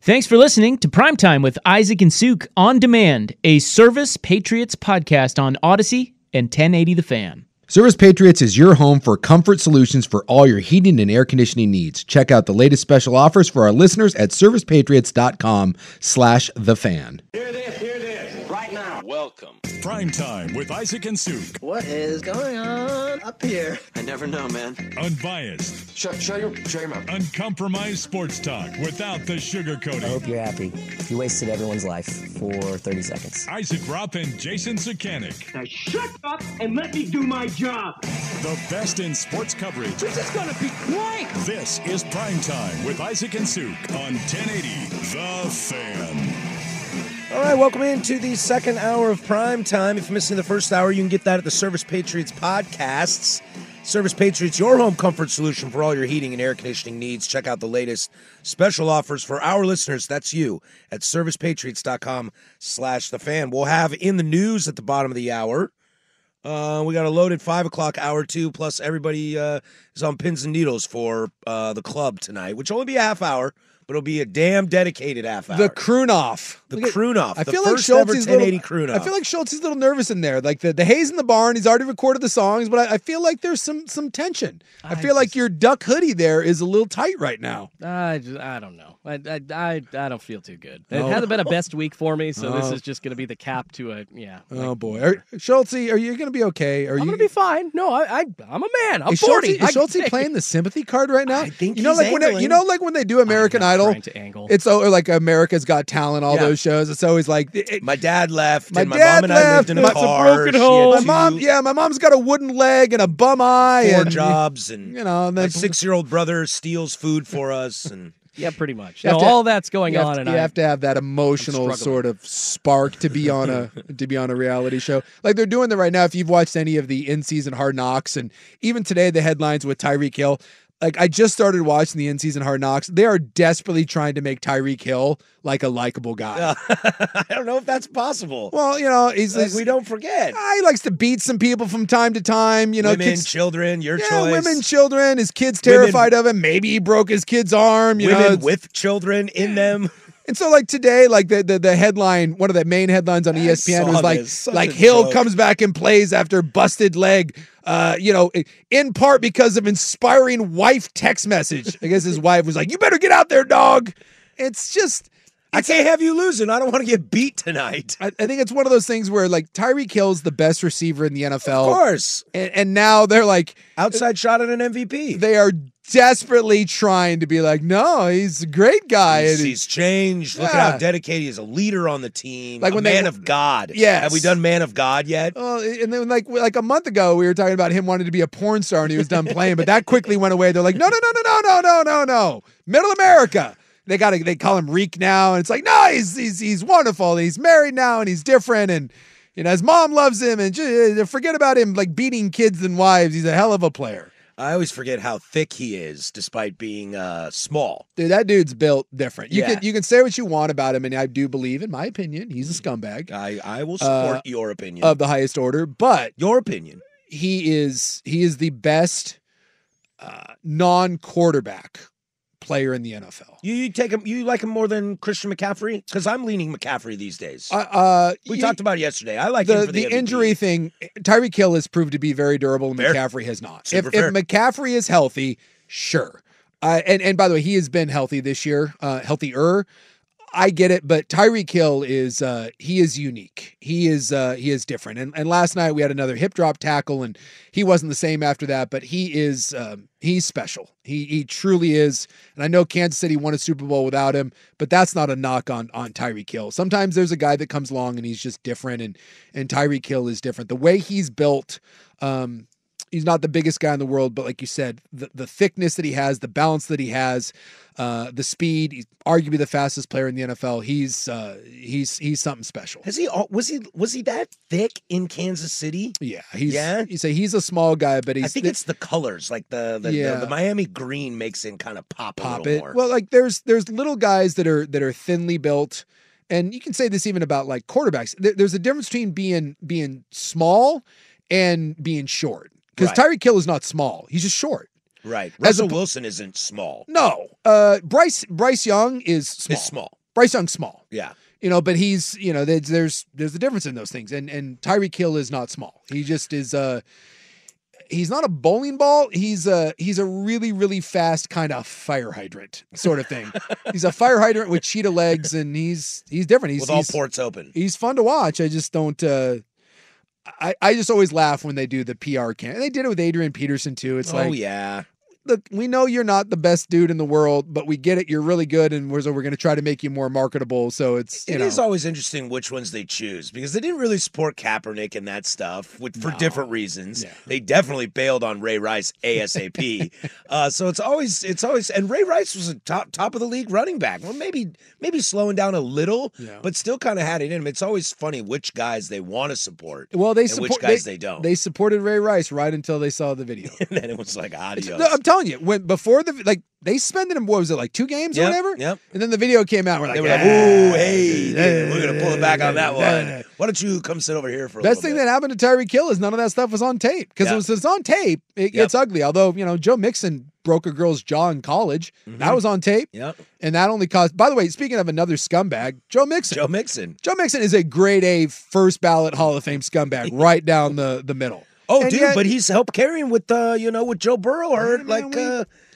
Thanks for listening to Primetime with Isaac and Zuc on Demand, a Service Patriots podcast on Audacy and 1080 The Fan. Service Patriots is your home for comfort solutions for all your heating and air conditioning needs. Check out the latest special offers for our listeners at servicepatriots.com/thefan. Hear this, right now. Welcome. Primetime with Isaac and Zuc. What is going on up here? I never know, man. Unbiased. Shut your mouth. Uncompromised sports talk without the sugarcoating. I hope you're happy. You wasted everyone's life for 30 seconds. Isaac Ropp and Jason Zucanik. Now shut up and let me do my job. The best in sports coverage. This is going to be great. This is Primetime with Isaac and Zuc on 1080 The Fan. All right, welcome into the second hour of Prime Time. If you're missing the first hour, you can get that at the Service Patriots podcasts. Service Patriots, your home comfort solution for all your heating and air conditioning needs. Check out the latest special offers for our listeners. That's you at servicepatriots.com/thefan. We'll have in the news at the bottom of the hour. We got a loaded 5 o'clock hour, too, plus everybody is on pins and needles for the club tonight, which will only be a half hour. But it'll be a damn dedicated half hour. The croon-off. The croon-off. I feel like Schultz is a little nervous in there. Like the hay's in the barn. He's already recorded the songs, but I feel like there's some tension. I feel like your duck hoodie there is a little tight right now. I don't know. I don't feel too good. It hasn't been a best week for me, so this is just going to be the cap to a, yeah. Oh, boy. Schultzy, are you going to be okay? I'm going to be fine. No, I'm a man. I'm 40. Is Schultzy playing the sympathy card right now? I think when they do American Idol? Trying to angle. It's like America's Got Talent, all those shows. It's always like my dad left, and my mom and I lived in a car. Broken home. My mom's got a wooden leg and a bum eye, four jobs, and my 6-year-old brother steals food for us, and yeah, pretty much. No, all that's going on, and you have to have that emotional sort of spark to be on a reality show. Like they're doing that right now. If you've watched any of the in-season Hard Knocks, and even today the headlines with Tyreek Hill. Like, I just started watching the in-season Hard Knocks. They are desperately trying to make Tyreek Hill like a likable guy. I don't know if that's possible. Well, he's we don't forget. He likes to beat some people from time to time. Women, kicks, children, choice. Yeah, women, children. His kids terrified of him. Maybe he broke his kid's arm. Women with children in them. And so, like today, like the headline, one of the main headlines on ESPN was like Hill comes back and plays after busted leg, in part because of inspiring wife text message. I guess his wife was like, "You better get out there, dog." It's just. I can't have you losing. I don't want to get beat tonight. I think it's one of those things where, like, Tyreek Hill's the best receiver in the NFL. Of course. And now they're, like... outside shot at an MVP. They are desperately trying to be like, no, he's a great guy. He's changed. Yeah. Look at how dedicated he is. A leader on the team. Like of God. Yes. Have we done Man of God yet? Oh, and then, like a month ago, we were talking about him wanting to be a porn star and he was done playing, but that quickly went away. They're like, no. Middle America. They call him Reek now, and it's like, no, he's wonderful. He's married now, and he's different, and his mom loves him, and just, forget about him like beating kids and wives. He's a hell of a player. I always forget how thick he is, despite being small. Dude, that dude's built different. You can say what you want about him, and I do believe, in my opinion, he's a scumbag. I will support your opinion of the highest order, but your opinion, he is the best non-quarterback player in the NFL. You take him. You like him more than Christian McCaffrey? Because I'm leaning McCaffrey these days. We talked about it yesterday. I like him for the injury thing. Tyreek Hill has proved to be very durable, and McCaffrey has not. If McCaffrey is healthy, sure. And by the way, he has been healthy this year, healthier. I get it, but Tyreek Hill is he is unique. He is different. And last night we had another hip drop tackle, and he wasn't the same after that. But he is he's special. He truly is. And I know Kansas City won a Super Bowl without him, but that's not a knock on Tyreek Hill. Sometimes there's a guy that comes along and he's just different, and Tyreek Hill is different. The way he's built. He's not the biggest guy in the world, but like you said, the thickness that he has, the balance that he has, the speed. He's arguably the fastest player in the NFL. He's something special. Was he that thick in Kansas City? Yeah, You say he's a small guy, but I think it's the colors, like the Miami green makes him kind of pop a little more. Well, like there's little guys that are thinly built. And you can say this even about like quarterbacks. There's a difference between being small and being short. Because Tyreek Hill is not small. He's just short. Right. Russell Wilson isn't small. No. Bryce Young is small. Bryce Young's small. Yeah. You know, but he's, you know, there's a difference in those things. And Tyreek Hill is not small. He just is he's not a bowling ball. He's a really, really fast kind of fire hydrant sort of thing. He's a fire hydrant with cheetah legs, and he's different. He's with all ports open. He's fun to watch. I just don't I just always laugh when they do the PR campaign. They did it with Adrian Peterson, too. It's like, oh, yeah. Look, we know you're not the best dude in the world, but we get it. You're really good, and we're going to try to make you more marketable. So it is always interesting which ones they choose, because they didn't really support Kaepernick and that stuff for different reasons. Yeah. They definitely bailed on Ray Rice ASAP. So it's always and Ray Rice was a top of the league running back. Well, maybe slowing down a little, but still kind of had it in him. It's always funny which guys they want to support. Well, which guys they don't. They supported Ray Rice right until they saw the video, and then it was like adios. I'm telling you, they spent him, what was it, like 2 games or whatever? Yep. And then the video came out, and we're going to pull it back on that one. Why don't you come sit over here for a little bit? Best thing that happened to Tyreek Hill is none of that stuff was on tape. Because if it's on tape, it gets ugly. Although, you know, Joe Mixon broke a girl's jaw in college. Mm-hmm. That was on tape. Yep. And that only cost, by the way, speaking of another scumbag, Joe Mixon is a grade A first ballot Hall of Fame scumbag right down the middle. Oh, and dude, but he's helped carrying with with Joe Burrow.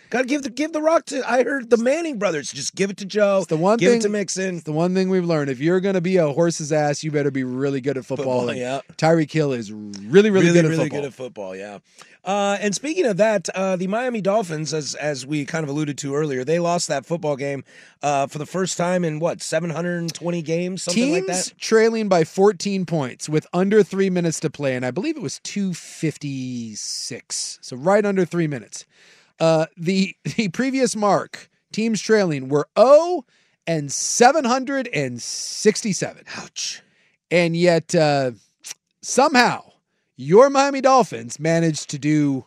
Gotta give the rock to. I heard the Manning brothers just give it to Joe. It's the one give thing, it to Mixon. It's the one thing we've learned: if you're gonna be a horse's ass, you better be really good at football. Yeah. Tyreek Hill is really, really good at football. Yeah. And speaking of that, the Miami Dolphins, as we kind of alluded to earlier, they lost that football game for the first time in, 720 games, something like that? Teams trailing by 14 points with under 3 minutes to play, and I believe it was 2:56, so right under 3 minutes. The previous mark, teams trailing, were 0-767. Ouch. And yet, somehow, your Miami Dolphins managed to do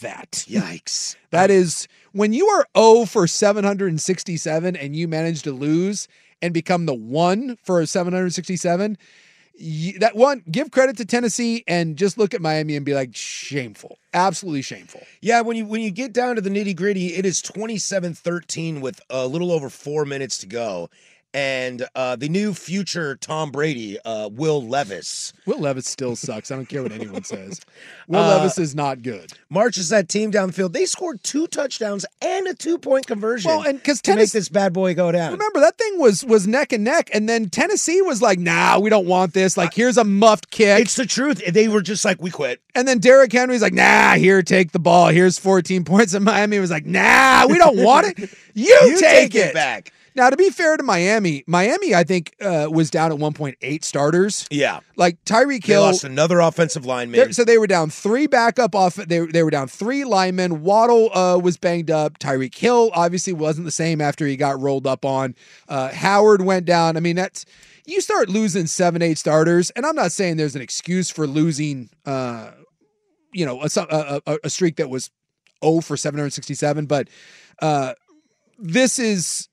that. Yikes. That is, when you are 0-767 and you manage to lose and become the 1-767, that one, give credit to Tennessee and just look at Miami and be like, shameful. Absolutely shameful. Yeah, when you get down to the nitty-gritty, it is 27-13 with a little over 4 minutes to go. And the new future Tom Brady, Will Levis. Will Levis still sucks. I don't care what anyone says. Will Levis is not good. Marches that team downfield. They scored 2 touchdowns and a 2-point conversion. Well, and because Tennessee, make this bad boy go down. Remember, that thing was neck and neck, and then Tennessee was like, "Nah, we don't want this. Like, here's a muffed kick." It's the truth. They were just like, "We quit." And then Derrick Henry's like, "Nah, here, take the ball. Here's 14 points." And Miami was like, "Nah, we don't want it. You take it back." Now, to be fair to Miami, I think, was down at 1.8 starters. Yeah. Like Tyreek Hill. They lost another offensive lineman. So they were down 3 backup off. They were down 3 linemen. Waddle was banged up. Tyreek Hill obviously wasn't the same after he got rolled up on. Howard went down. I mean, that's, you start losing 7-8 starters, and I'm not saying there's an excuse for losing, a streak that was 0-767, but this is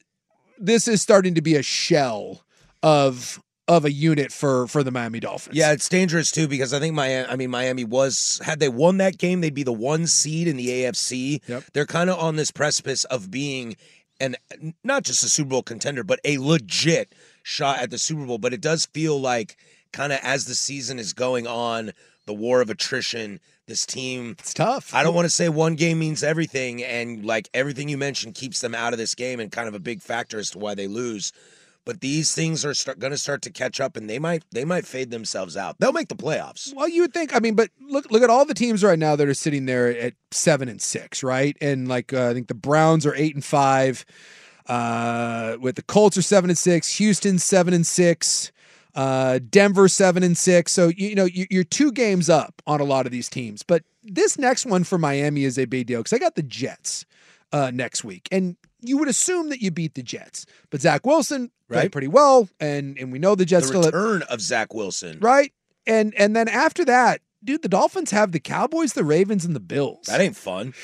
starting to be a shell of a unit for the Miami Dolphins. Yeah, it's dangerous too, because I think Miami had they won that game, they'd be the 1 seed in the AFC. Yep. They're kind of on this precipice of being not just a Super Bowl contender, but a legit shot at the Super Bowl. But it does feel like, kind of as the season is going on, the war of attrition. This team, it's tough. I don't want to say one game means everything, and like everything you mentioned keeps them out of this game and kind of a big factor as to why they lose. But these things are going to start to catch up, and they might fade themselves out. They'll make the playoffs. Well, you would think. I mean, but look at all the teams right now that are sitting there at 7-6, right? And like I think the Browns are 8-5. With the Colts are 7-6, Houston 7-6, Denver 7-6. So you're two games up on a lot of these teams. But this next one for Miami is a big deal because I got the Jets next week, and you would assume that you beat the Jets, but Zach Wilson played pretty well, and we know the Jets still return of Zach Wilson, right? And then after that, dude, the Dolphins have the Cowboys, the Ravens, and the Bills. That ain't fun.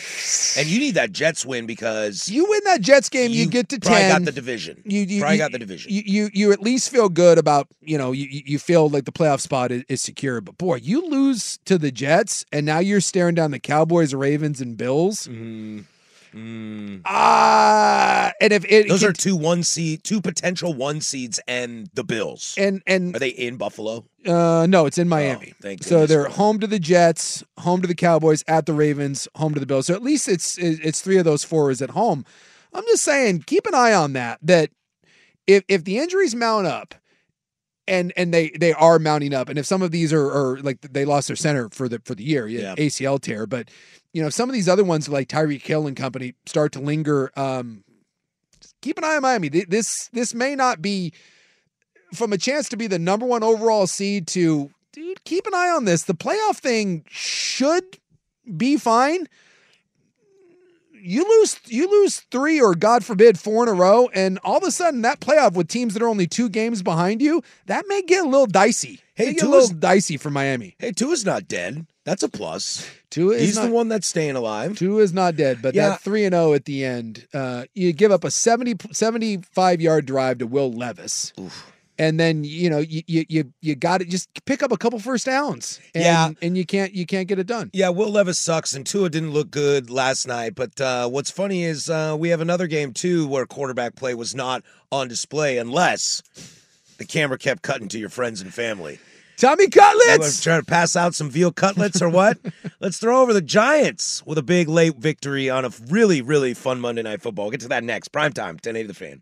And you need that Jets win because you win that Jets game, you get to 10. Probably got the division. You at least feel good about, you feel like the playoff spot is secure. But boy, you lose to the Jets, and now you're staring down the Cowboys, Ravens, and Bills. Mm-hmm. And if it those are 2 1-seed, two potential 1 seeds, and the Bills. And are they in Buffalo? No, it's in Miami. Thank you. So they're home to the Jets, home to the Cowboys, at the Ravens, home to the Bills. So at least it's 3 of those 4 is at home. I'm just saying, keep an eye on that. That if the injuries mount up, and they are mounting up, and if some of these are like they lost their center for the year, ACL tear, but. Some of these other ones like Tyreek Hill and company start to linger. Just keep an eye on Miami. This may not be from a chance to be the number 1 overall seed to, dude, keep an eye on this. The playoff thing should be fine. You lose 3 or, God forbid, 4 in a row, and all of a sudden that playoff with teams that are only 2 games behind you, that may get a little dicey. Hey, Tua's a little dicey for Miami. Hey, Tua's not dead. That's a plus. He's the one that's staying alive. Tua is not dead, but that 3-0 at the end, you give up a 75-yard drive to Will Levis. Oof. And then you got to just pick up a couple first downs. And you can't get it done. Yeah, Will Levis sucks, and Tua didn't look good last night. But what's funny is we have another game too where quarterback play was not on display unless the camera kept cutting to your friends and family. Tommy Cutlets! Trying to pass out some veal cutlets or what? Let's throw over the Giants with a big late victory on a really, really fun Monday Night Football. We'll get to that next. Primetime, 1080 The Fan.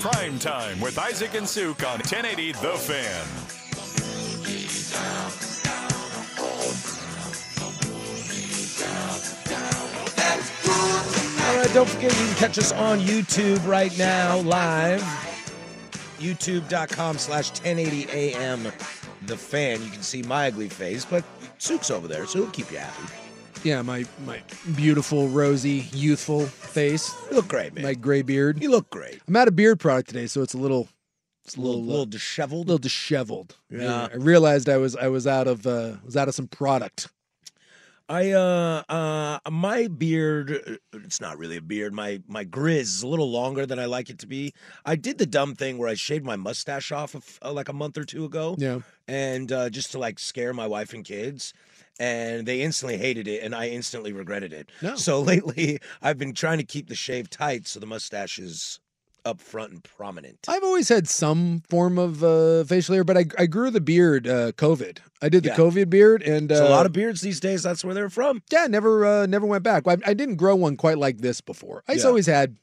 Prime Time with Isaac and Suk on 1080 The Fan. All right, don't forget you can catch us on YouTube right now, live. YouTube.com/1080 AM The Fan. You can see my ugly face, but Suk's over there, so he'll keep you happy. Yeah, my beautiful, rosy, youthful face. You look great, man. My gray beard. You look great. I'm out of beard product today, so it's a little disheveled. A little disheveled. Yeah. I realized I was out of some product. My beard, it's not really a beard. My grizz is a little longer than I like it to be. I did the dumb thing where I shaved my mustache off like a month or two ago. Yeah. And just to like scare my wife and kids. And they instantly hated it, and I instantly regretted it. No. So lately, I've been trying to keep the shave tight so the mustache is up front and prominent. I've always had some form of facial hair, but I grew the beard COVID. I did the COVID beard. And so a lot of beards these days, that's where they're from. Yeah, never went back. I didn't grow one quite like this before. I just always had...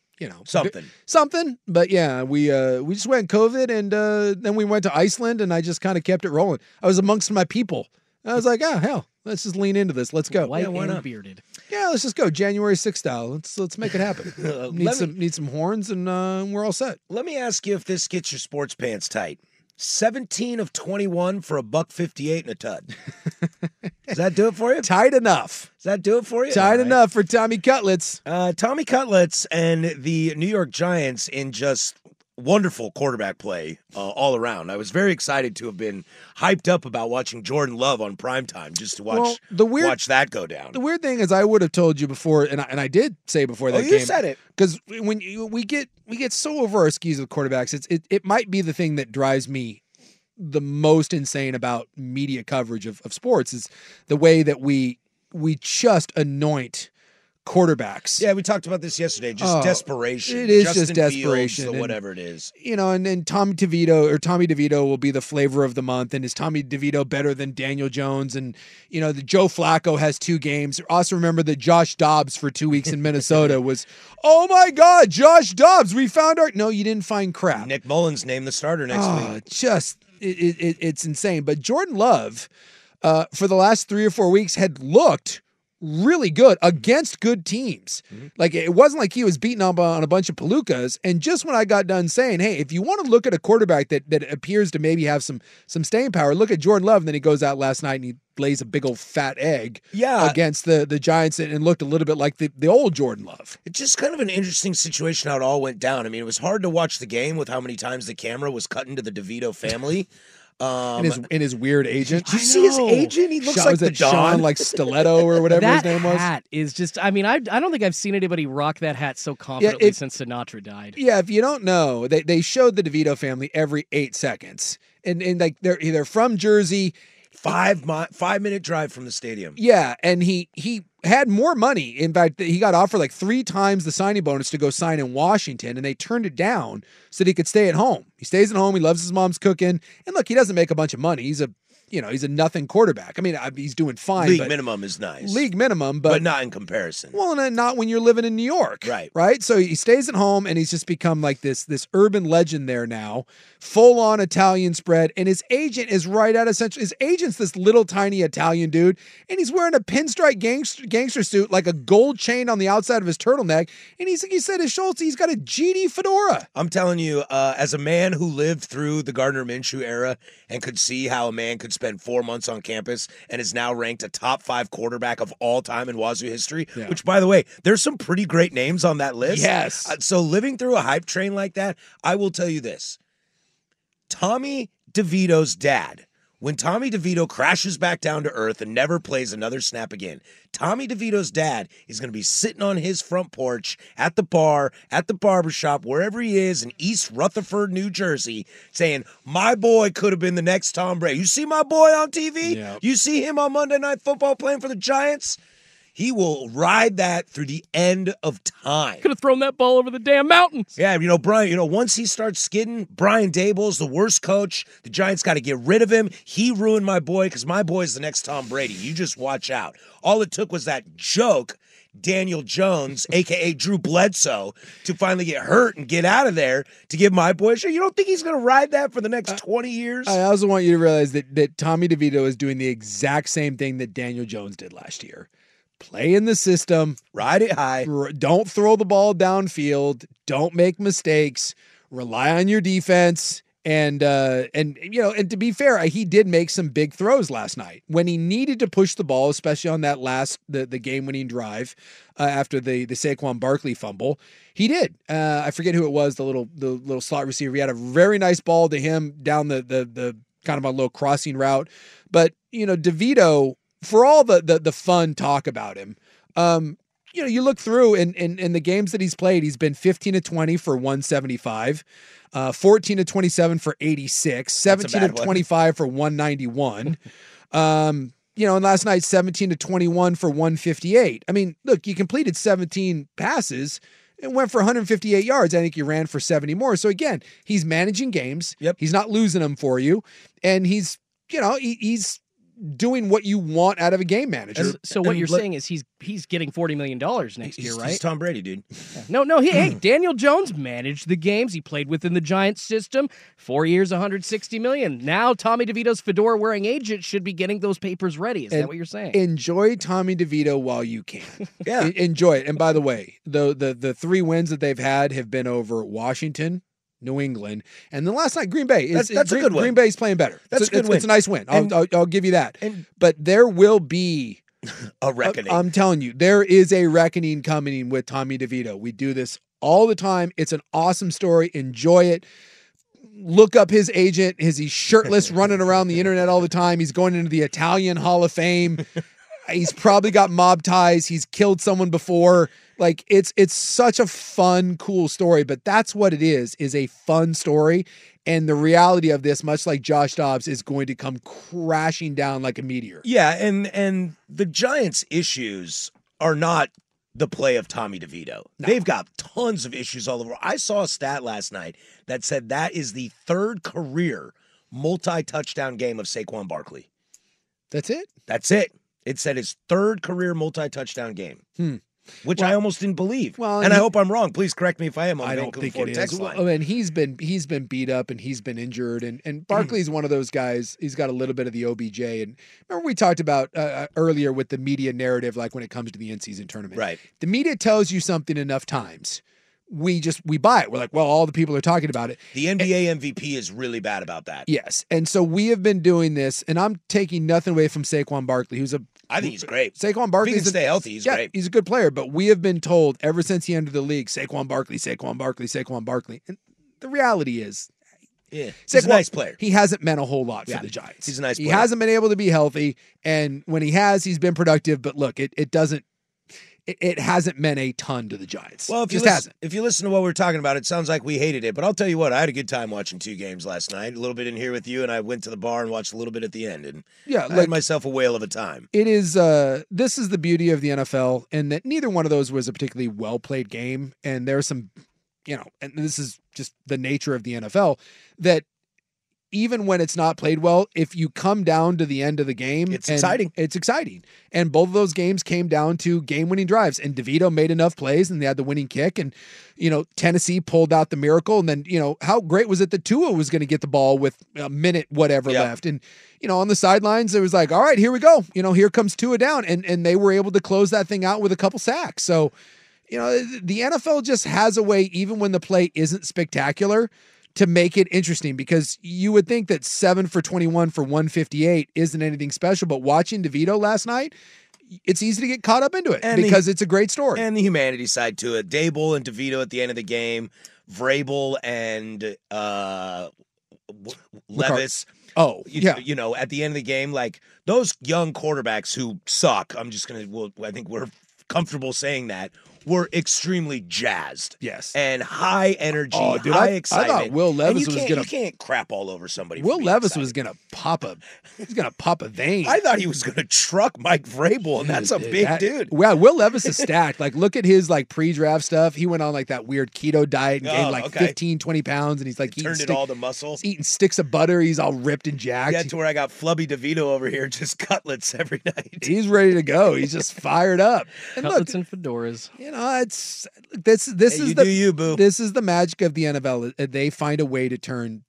something. But yeah, we just went COVID, and then we went to Iceland, and I just kind of kept it rolling. I was amongst my people. I was like, let's just lean into this. Let's go. White and bearded. Yeah, let's just go January 6th style. Let's make it happen. Need some horns, and we're all set. Let me ask you if this gets your sports pants tight. 17 of 21 for $158 and a tud. Does that do it for you? Tight enough. Does that do it for you? Tight enough for Tommy Cutlets. Tommy Cutlets and the New York Giants in just wonderful quarterback play all around. I was very excited to have been hyped up about watching Jordan Love on primetime just to watch that go down. The weird thing is, I would have told you before, and I did say before that game. You said it because when we get so over our skis with quarterbacks, it might be the thing that drives me the most insane about media coverage of sports is the way that we just anoint quarterbacks. Yeah, we talked about this yesterday. Desperation. It is Justin just desperation. Fields, whatever it is. You know, and then Tommy DeVito will be the flavor of the month. And is Tommy DeVito better than Daniel Jones? And, you know, the Joe Flacco has 2 games. Also remember that Josh Dobbs for 2 weeks in Minnesota was, oh my God, Josh Dobbs, we found our... No, you didn't find crap. Nick Mullins named the starter next week. It's insane. But Jordan Love, for the last 3 or 4 weeks, had looked really good against good teams. Mm-hmm. Like, it wasn't like he was beaten up on a bunch of palookas. And just when I got done saying, hey, if you want to look at a quarterback that appears to maybe have some staying power, look at Jordan Love. And then he goes out last night and he lays a big old fat egg against the Giants and looked a little bit like the old Jordan Love. It's just kind of an interesting situation how it all went down. I mean, it was hard to watch the game with how many times the camera was cut into the DeVito family. And his weird agent. Did you see his agent? He looks like the Don. Sean, like Stiletto or whatever his name was. That hat is just, I mean, I don't think I've seen anybody rock that hat so confidently since Sinatra died. Yeah, if you don't know, they showed the DeVito family every 8 seconds. And like they're from Jersey. 5-minute drive from the stadium. Yeah, and he had more money. In fact, he got offered like 3 times the signing bonus to go sign in Washington, and they turned it down so that he could stay at home. He stays at home. He loves his mom's cooking. And look, he doesn't make a bunch of money. He's a nothing quarterback. I mean, he's doing fine. League minimum is nice. League minimum, but not in comparison. Well, and not when you're living in New York. Right. Right? So he stays at home, and he's just become like this urban legend there now, full-on Italian spread, and his agent is right out of Central. His agent's this little tiny Italian dude, and he's wearing a pinstripe gangster suit, like a gold chain on the outside of his turtleneck, and he's like he said to Schultz, he's got a GD fedora. I'm telling you, as a man who lived through the Gardner Minshew era and could see how a man could spend 4 months on campus and is now ranked a top 5 quarterback of all time in Wazoo history, which, by the way, there's some pretty great names on that list. Yes. So living through a hype train like that, I will tell you this. Tommy DeVito's dad, when Tommy DeVito crashes back down to earth and never plays another snap again, Tommy DeVito's dad is going to be sitting on his front porch at the bar, at the barbershop, wherever he is in East Rutherford, New Jersey, saying, my boy could have been the next Tom Brady. You see my boy on TV? Yep. You see him on Monday Night Football playing for the Giants? He will ride that through the end of time. Could have thrown that ball over the damn mountains. Yeah, Brian, once he starts skidding, Brian Daboll's the worst coach. The Giants got to get rid of him. He ruined my boy because my boy's the next Tom Brady. You just watch out. All it took was that joke, Daniel Jones, a.k.a. Drew Bledsoe, to finally get hurt and get out of there to give my boy a shot. You don't think he's going to ride that for the next 20 years? I also want you to realize that Tommy DeVito is doing the exact same thing that Daniel Jones did last year. Play in the system. Ride it high. Don't throw the ball downfield. Don't make mistakes. Rely on your defense. And to be fair, he did make some big throws last night when he needed to push the ball, especially on that the game-winning drive after the Saquon Barkley fumble. He did. I forget who it was, the little slot receiver. He had a very nice ball to him down the kind of a low crossing route. But, DeVito... for all the fun talk about him, you look through and the games that he's played, he's been 15 to 20 for 175, 14 to 27 for 86, 17 to 25 for 191. And last night, 17 to 21 for 158. I mean, look, you completed 17 passes. It went for 158 yards. I think he ran for 70 more. So again, he's managing games. Yep. He's not losing them for you. And he's doing what you want out of a game manager. So what you're saying is he's getting $40 million next year, right? He's Tom Brady, dude. Yeah. No. Hey, Daniel Jones managed the games. He played within the Giants system. 4 years, $160 million. Now Tommy DeVito's fedora-wearing agent should be getting those papers ready. Is that what you're saying? Enjoy Tommy DeVito while you can. Yeah. Enjoy it. And by the way, the 3 wins that they've had have been over Washington, New England, and then last night Green Bay. That's a good win. Green Bay's playing better. That's a good win. It's a nice win. I'll give you that. But there will be a reckoning. I'm telling you, there is a reckoning coming with Tommy DeVito. We do this all the time. It's an awesome story. Enjoy it. Look up his agent. He's shirtless running around the internet all the time. He's going into the Italian Hall of Fame. He's probably got mob ties. He's killed someone before. Like, it's such a fun, cool story, but that's what it is a fun story. And the reality of this, much like Josh Dobbs, is going to come crashing down like a meteor. Yeah, and the Giants' issues are not the play of Tommy DeVito. No. They've got tons of issues all over. I saw a stat last night that said that is the third career multi-touchdown game of Saquon Barkley. That's it. It said his third career multi-touchdown game. Which I almost didn't believe. Well, and I hope I'm wrong. Please correct me if I am. I don't think it is. Well, and he's been beat up and he's been injured. And Barkley's one of those guys. He's got a little bit of the OBJ. And remember we talked about earlier with the media narrative, like when it comes to the in-season tournament. Right. The media tells you something enough times. We buy it. We're like, well, all the people are talking about it. The NBA MVP is really bad about that. Yes. And so we have been doing this, and I'm taking nothing away from Saquon Barkley, I think he's great. Saquon Barkley. If he can stay healthy, he's great. He's a good player, but we have been told ever since he entered the league, Saquon Barkley. And the reality is, he's a nice player. He hasn't meant a whole lot for the Giants. He's a nice player. He hasn't been able to be healthy, and when he has, he's been productive, but look, it hasn't meant a ton to the Giants. Well, if you listen to what we're talking about, it sounds like we hated it. But I'll tell you what, I had a good time watching two games last night. A little bit in here with you, and I went to the bar and watched a little bit at the end. And I had myself a whale of a time. It is. This is the beauty of the NFL, and that neither one of those was a particularly well played game. And there's some, and this is just the nature of the NFL that. Even when it's not played well, if you come down to the end of the game, it's exciting. And both of those games came down to game-winning drives. And DeVito made enough plays, and they had the winning kick. And, Tennessee pulled out the miracle. And then, how great was it that Tua was going to get the ball with a minute whatever left? And, on the sidelines, it was like, all right, here we go. Here comes Tua down. And they were able to close that thing out with a couple sacks. So, the NFL just has a way, even when the play isn't spectacular, to make it interesting, because you would think that 7 for 21 for 158 isn't anything special, but watching DeVito last night, it's easy to get caught up into it because it's a great story. And the humanity side to it. Daboll and DeVito at the end of the game, Vrabel and Levis. At the end of the game, like those young quarterbacks who suck. I think we're comfortable saying that. Were extremely jazzed. Yes. And high energy, excitement. I thought Will Levis was going to... You can't crap all over somebody. Will Levis was going to pop a vein. I thought he was going to truck Mike Vrabel, and that's a big dude. Yeah, Will Levis is stacked. Like, look at his, pre-draft stuff. He went on, that weird keto diet and gained, 15, 20 pounds, and he's, turned it all to muscle. He's eating sticks of butter. He's all ripped and jacked. Yeah, to where I got Flubby DeVito over here, just cutlets every night. He's ready to go. He's just fired up. And cutlets and fedoras. It's this hey, is you the do you, boo. This is the magic of the NFL. They find a way to turn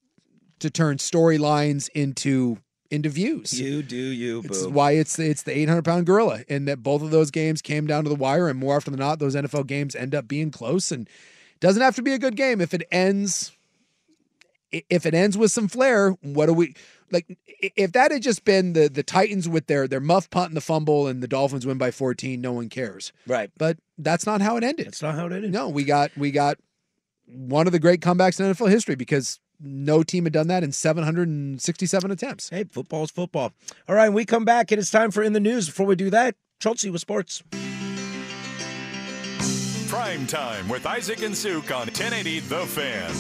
storylines into views. You do you, boo. It's why it's the 800-pound gorilla, and that both of those games came down to the wire. And more often than not, those NFL games end up being close, and it doesn't have to be a good game if it ends. If it ends with some flair, what do we like? If that had just been the Titans with their muff punt and the fumble, and the Dolphins win by 14, no one cares, right? But that's not how it ended. No, we got one of the great comebacks in NFL history, because no team had done that in 767 attempts. Hey, football's football. All right, when we come back, and it's time for In the News. Before we do that, Chelsea with sports. Prime Time with Isaac and Souk on 1080 The Fan.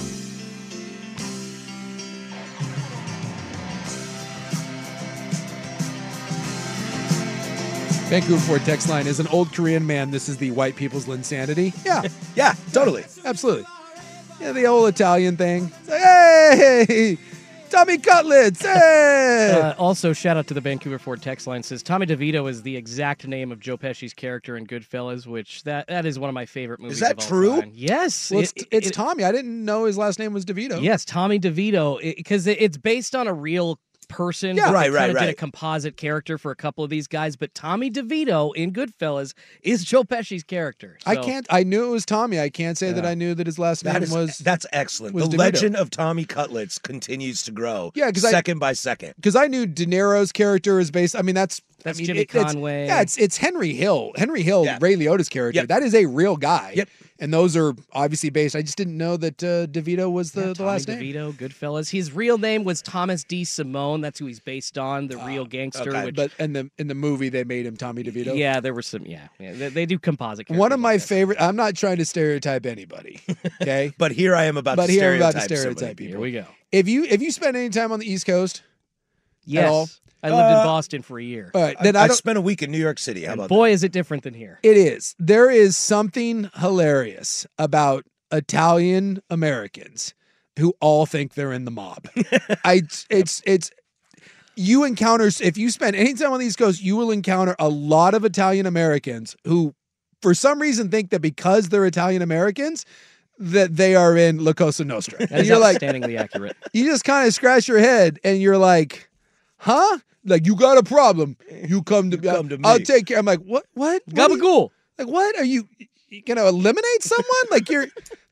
Vancouver Ford text line is an old Korean man. This is the white people's insanity. Yeah. Yeah, totally. Absolutely. Yeah, the old Italian thing. It's like, hey, Tommy Cutlets. Hey. Also, shout out to the Vancouver Ford text line. Says Tommy DeVito is the exact name of Joe Pesci's character in Goodfellas, which that is one of my favorite movies. Is that true? Time. Yes. Well, it's Tommy. I didn't know his last name was DeVito. Yes, Tommy DeVito, because it's based on a real person. Yeah, right. Did a composite character for a couple of these guys, but Tommy DeVito in Goodfellas is Joe Pesci's character. So. I knew it was Tommy. I can't say that I knew that his last name was. That's excellent. The DeVito. Legend of Tommy Cutlets continues to grow. Yeah, second by second. Because I knew De Niro's character is based. I mean, that's Jimmy Conway. It's Henry Hill. Henry Hill, yeah. Ray Liotta's character. Yep. That is a real guy. Yep. And those are obviously based. I just didn't know that DeVito was the last name. Tommy DeVito, Goodfellas. His real name was Thomas D. Simone. That's who he's based on, the real gangster. Okay. Which... But in the movie, they made him Tommy DeVito. Yeah, there were some. Yeah they do composite. One of my favorite. I'm not trying to stereotype anybody. Okay, but here I am about to stereotype people. Here we go. If you spend any time on the East Coast, yes. At all, I lived in Boston for a year. All right, then I spent a week in New York City. How about that? Is it different than here. It is. There is something hilarious about Italian Americans who all think they're in the mob. You encounter, if you spend any time on the East Coast, you will encounter a lot of Italian Americans who, for some reason, think that because they're Italian Americans, that they are in La Cosa Nostra. That is outstandingly accurate. You just kind of scratch your head and you're like, huh? Like, you got a problem. You come to me. I'll take care. I'm like, what? Gabagool. Like, what? Are you going to eliminate someone? Like,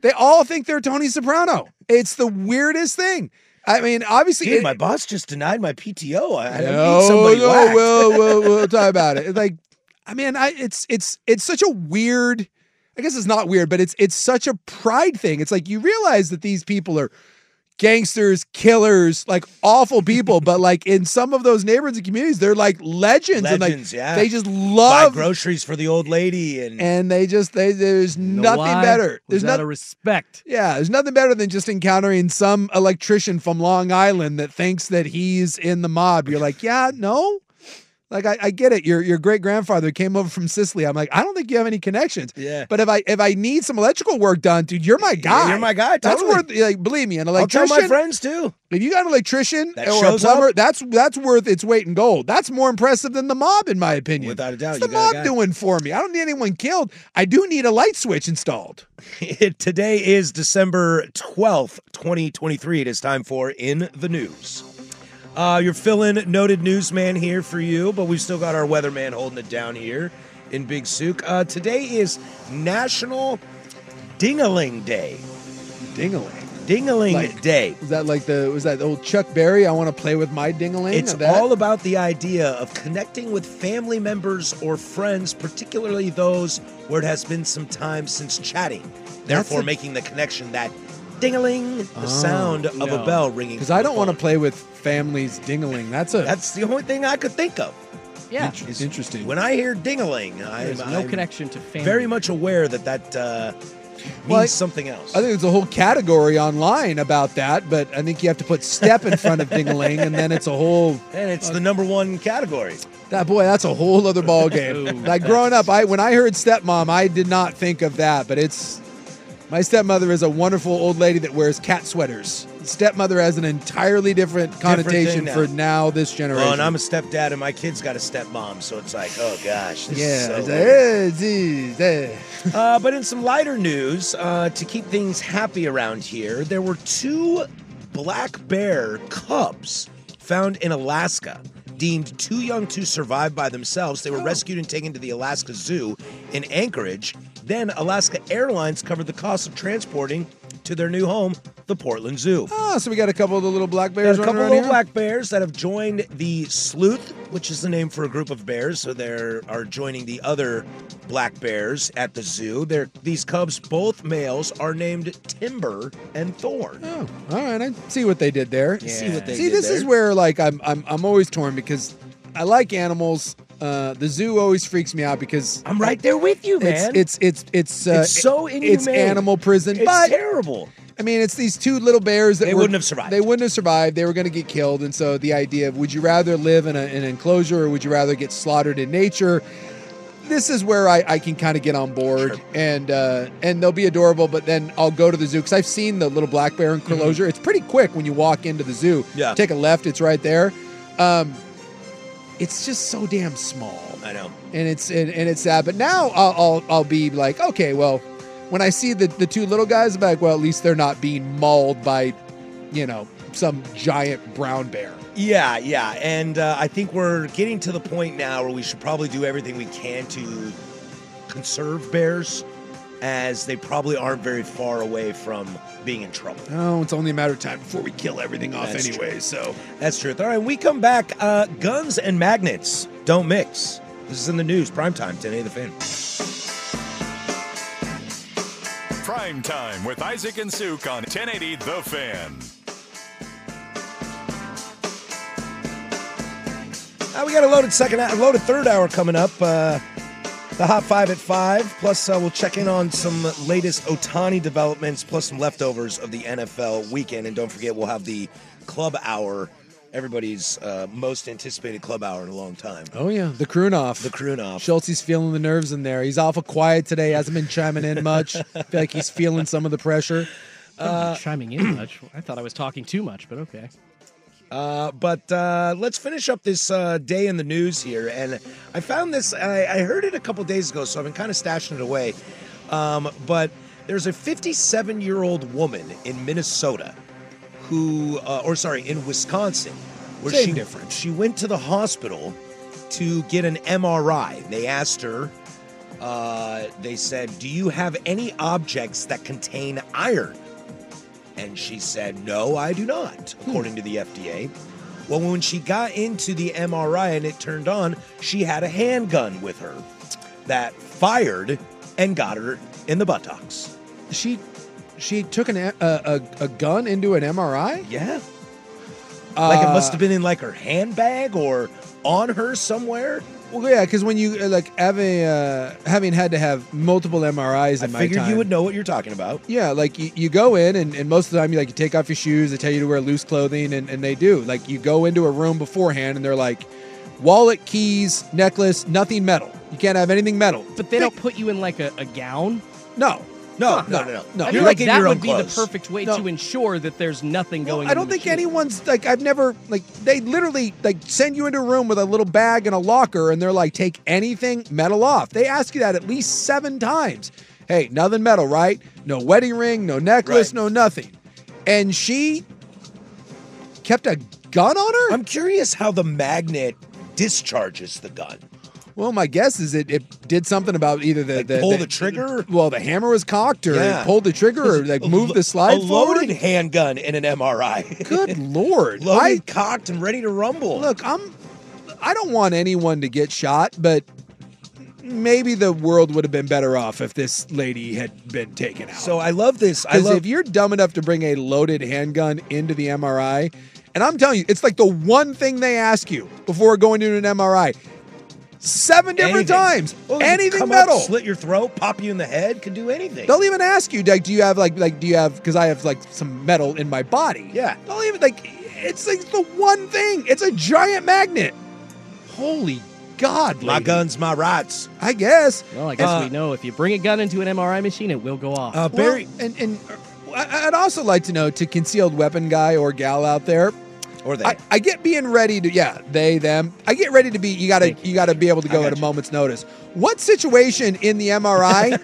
they all think they're Tony Soprano. It's the weirdest thing. I mean, obviously. Dude, my boss just denied my PTO. I need somebody whacked. We'll talk about it. Like, I mean, it's such a weird, I guess it's not weird, but it's such a pride thing. It's like, you realize that these people are gangsters, killers, like awful people, but like in some of those neighborhoods and communities, they're like legends and like they just love buy groceries for the old lady and they there's nothing better. There's not a respect. Yeah, there's nothing better than just encountering some electrician from Long Island that thinks that he's in the mob. You're like, yeah, no. Like I get it. Your great grandfather came over from Sicily. I'm like, I don't think you have any connections. Yeah. But if I need some electrical work done, dude, you're my guy. Yeah, you're my guy. Totally. That's worth. Like, believe me, an electrician. I'll tell my friends too. If you got an electrician or a plumber, that's worth its weight in gold. That's more impressive than the mob, in my opinion. Without a doubt, what's the mob doing for me? I don't need anyone killed. I do need a light switch installed. Today is December 12th, 2023. It is time for In the News. You're filling noted newsman here for you, but we've still got our weatherman holding it down here in Big Souk. Today is National Ding-a-ling Day. Ding-a-ling? Ding-a-ling Day. Was that the old Chuck Berry, I want to play with my ding-a-ling? It's all about the idea of connecting with family members or friends, particularly those where it has been some time since chatting, therefore making the connection that ding-a-ling, the sound of a bell ringing. Because I don't want to play with families ding-a-ling. That's the only thing I could think of. Yeah. It's interesting. When I hear ding-a-ling, I'm connection to family. Very much aware that means something else. I think there's a whole category online about that, but I think you have to put step in front of ding-a-ling, and then it's a whole... And it's the number one category. That's a whole other ballgame. Like, growing up, when I heard stepmom, I did not think of that, but it's... My stepmother is a wonderful old lady that wears cat sweaters. Stepmother has an entirely different connotation for now this generation. Oh, and I'm a stepdad, and my kid's got a stepmom, so it's like, oh gosh, this is so weird. But in some lighter news, to keep things happy around here, there were two black bear cubs found in Alaska, deemed too young to survive by themselves. They were rescued and taken to the Alaska Zoo in Anchorage. Then Alaska Airlines covered the cost of transporting to their new home, the Portland Zoo. Oh, so we got a couple of the little black bears. Black bears that have joined the Sleuth, which is the name for a group of bears. So they are joining the other black bears at the zoo. These cubs, both males, are named Timber and Thorn. Oh, all right. I see what they did there. Yeah. This is where like I'm always torn because I like animals. The zoo always freaks me out because I'm right there with you, man. It's so inhumane. It's animal prison. It's terrible. I mean, it's these two little bears that wouldn't have survived. They wouldn't have survived. They were going to get killed. And so the idea of, would you rather live in an enclosure or would you rather get slaughtered in nature? This is where I can kind of get on board, sure. And they'll be adorable, but then I'll go to the zoo because I've seen the little black bear enclosure. Mm-hmm. It's pretty quick when you walk into the zoo. Yeah. Take a left. It's right there. It's just so damn small. I know, and it's sad. But now I'll be like, okay, well, when I see the two little guys, I'm like, well, at least they're not being mauled by, some giant brown bear. Yeah. And I think we're getting to the point now where we should probably do everything we can to conserve bears, as they probably aren't very far away from being in trouble. Oh, it's only a matter of time before we kill everything off anyway. So that's true. All right, when we come back, guns and magnets don't mix. This is in the news. Primetime, 1080 The Fan. Primetime with Isaac and Suk on 1080 The Fan. We got a loaded second hour, loaded third hour coming up. The Hot 5 at 5, plus we'll check in on some latest Ohtani developments, plus some leftovers of the NFL weekend. And don't forget, we'll have the club hour, everybody's most anticipated club hour in a long time. Oh, yeah, the Kroon-Off. Schultz, feeling the nerves in there. He's awful quiet today, hasn't been chiming in much. I feel like he's feeling some of the pressure. Chiming in much? I thought I was talking too much, but okay. But let's finish up this day in the news here. And I found this, I heard it a couple days ago, so I've been kind of stashing it away. But there's a 57-year-old woman in Minnesota who, in Wisconsin. Where she went to the hospital to get an MRI. They asked her, they said, do you have any objects that contain iron? And she said, no, I do not, according to the FDA. Well, when she got into the MRI and it turned on, she had a handgun with her that fired and got her in the buttocks. She took a gun into an MRI? Yeah. It must have been in, her handbag or on her somewhere. Well, yeah, because when you, having had to have multiple MRIs in my time. I figured you would know what you're talking about. Yeah, you go in, and most of the time, you take off your shoes, they tell you to wear loose clothing, and they do. You go into a room beforehand, and they're like, wallet, keys, necklace, nothing metal. You can't have anything metal. But they don't put you in, a gown? No. No. I feel like that would be the perfect way to ensure that there's nothing going on. I don't think anyone's I've never they literally send you into a room with a little bag and a locker and they're like, take anything metal off. They ask you that at least 7 times. Hey, nothing metal, right? No wedding ring, no necklace, no nothing. And she kept a gun on her? I'm curious how the magnet discharges the gun. Well, my guess is it did something about either the trigger. Well, the hammer was cocked, or it pulled the trigger, or moved the slide forward. A loaded handgun in an MRI. Good Lord. Loaded, cocked, and ready to rumble. Look, I don't want anyone to get shot, but maybe the world would have been better off if this lady had been taken out. So I love this. Because if you're dumb enough to bring a loaded handgun into the MRI, and I'm telling you, it's the one thing they ask you before going into an MRI. 7 different times. Anything metal. Up, slit your throat, pop you in the head, can do anything. They'll even ask you, do you have, because I have, some metal in my body. Yeah. They'll even, it's, the one thing. It's a giant magnet. Holy God, lady. My guns, my rights. I guess. Well, I guess we know if you bring a gun into an MRI machine, it will go off. Barry. Well, and I'd also like to know, to concealed weapon guy or gal out there, or they. I get being ready to, they, them. I get ready to be, you gotta be able to go at a moment's notice. What situation in the MRI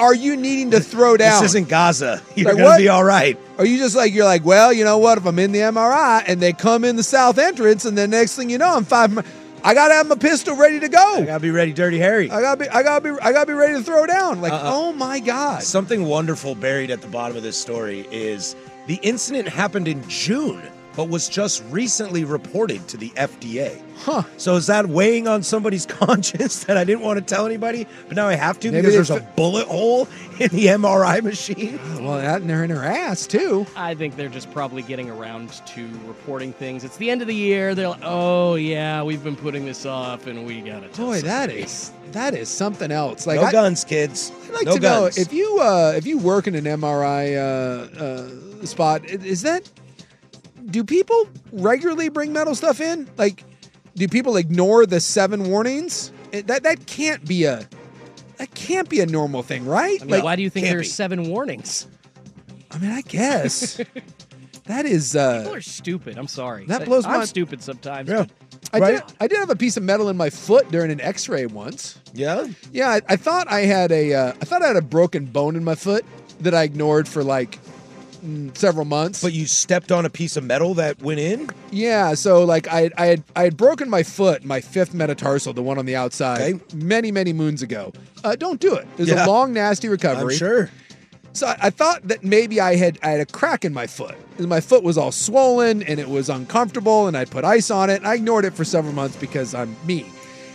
are you needing to throw down? This isn't Gaza. You're going to be all right. Are you just you're well, you know what, if I'm in the MRI and they come in the south entrance and the next thing you know, I'm 5 miles, I gotta have my pistol ready to go. I gotta be ready, Dirty Harry. I gotta be ready to throw down. Oh my God. Something wonderful buried at the bottom of this story is the incident happened in June, but was just recently reported to the FDA. Huh. So is that weighing on somebody's conscience that I didn't want to tell anybody, but now I have to? Maybe because there's a bullet hole in the MRI machine? Well, that, and they're in her ass, too. I think they're just probably getting around to reporting things. It's the end of the year. They're like, oh, yeah, we've been putting this off, and we got to tell somebody. Boy, that is something else. No guns, kids. I'd like to know, if you work in an MRI spot, is that... Do people regularly bring metal stuff in? Do people ignore the 7 warnings? That can't be a normal thing, right? I mean, why do you think there's 7 warnings? I mean, I guess that is. People are stupid. I'm sorry. That blows my mind. I'm stupid sometimes. Yeah. I did have a piece of metal in my foot during an X-ray once. Yeah. Yeah. I thought I had a broken bone in my foot that I ignored for in several months. But you stepped on a piece of metal that went in? Yeah, so like I had broken my foot, my fifth metatarsal, the one on the outside, okay, many moons ago. Don't do it. It was a long, nasty recovery. I'm sure. So I thought that maybe I had a crack in my foot. And my foot was all swollen and it was uncomfortable and I put ice on it. And I ignored it for several months because I'm me.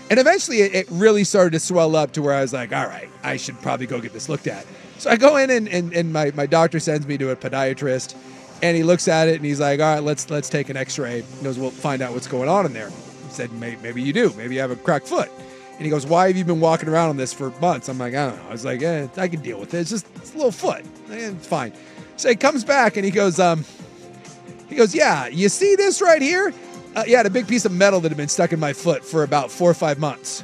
And eventually it really started to swell up to where I was like, all right, I should probably go get this looked at. So I go in and my doctor sends me to a podiatrist and he looks at it and he's like, all right, let's take an x-ray. He goes, we'll find out what's going on in there. He said, maybe you do. Maybe you have a cracked foot. And he goes, why have you been walking around on this for months? I'm like, I don't know. I was like, I can deal with it. It's a little foot. It's fine. So he comes back and he goes, yeah, you see this right here? Yeah, a big piece of metal that had been stuck in my foot for about 4 or 5 months.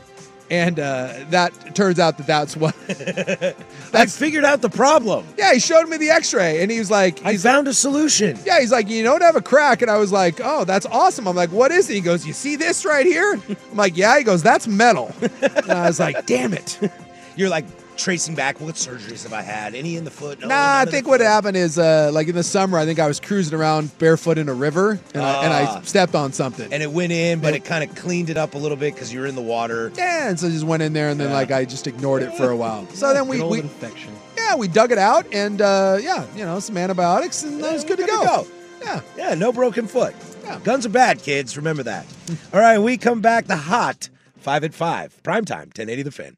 And that turns out that's what... I figured out the problem. Yeah, he showed me the x-ray, and he was like... I found a solution. Yeah, he's like, you don't have a crack. And I was like, oh, that's awesome. I'm like, what is it? He goes, you see this right here? I'm like, yeah. He goes, that's metal. And I was like, damn it. You're like... Tracing back, what surgeries have I had? Any in the foot? No, I think what happened is, like in the summer, I think I was cruising around barefoot in a river, and I stepped on something. And it went in, but it kind of cleaned it up a little bit because you were in the water. Yeah, and so I just went in there, and then like I just ignored it for a while. So then we infection. Yeah, we dug it out, and some antibiotics, and that was good to go. Yeah, no broken foot. Yeah. Guns are bad, kids. Remember that. All right, we come back. The hot 5 at 5 primetime 1080 The Fan.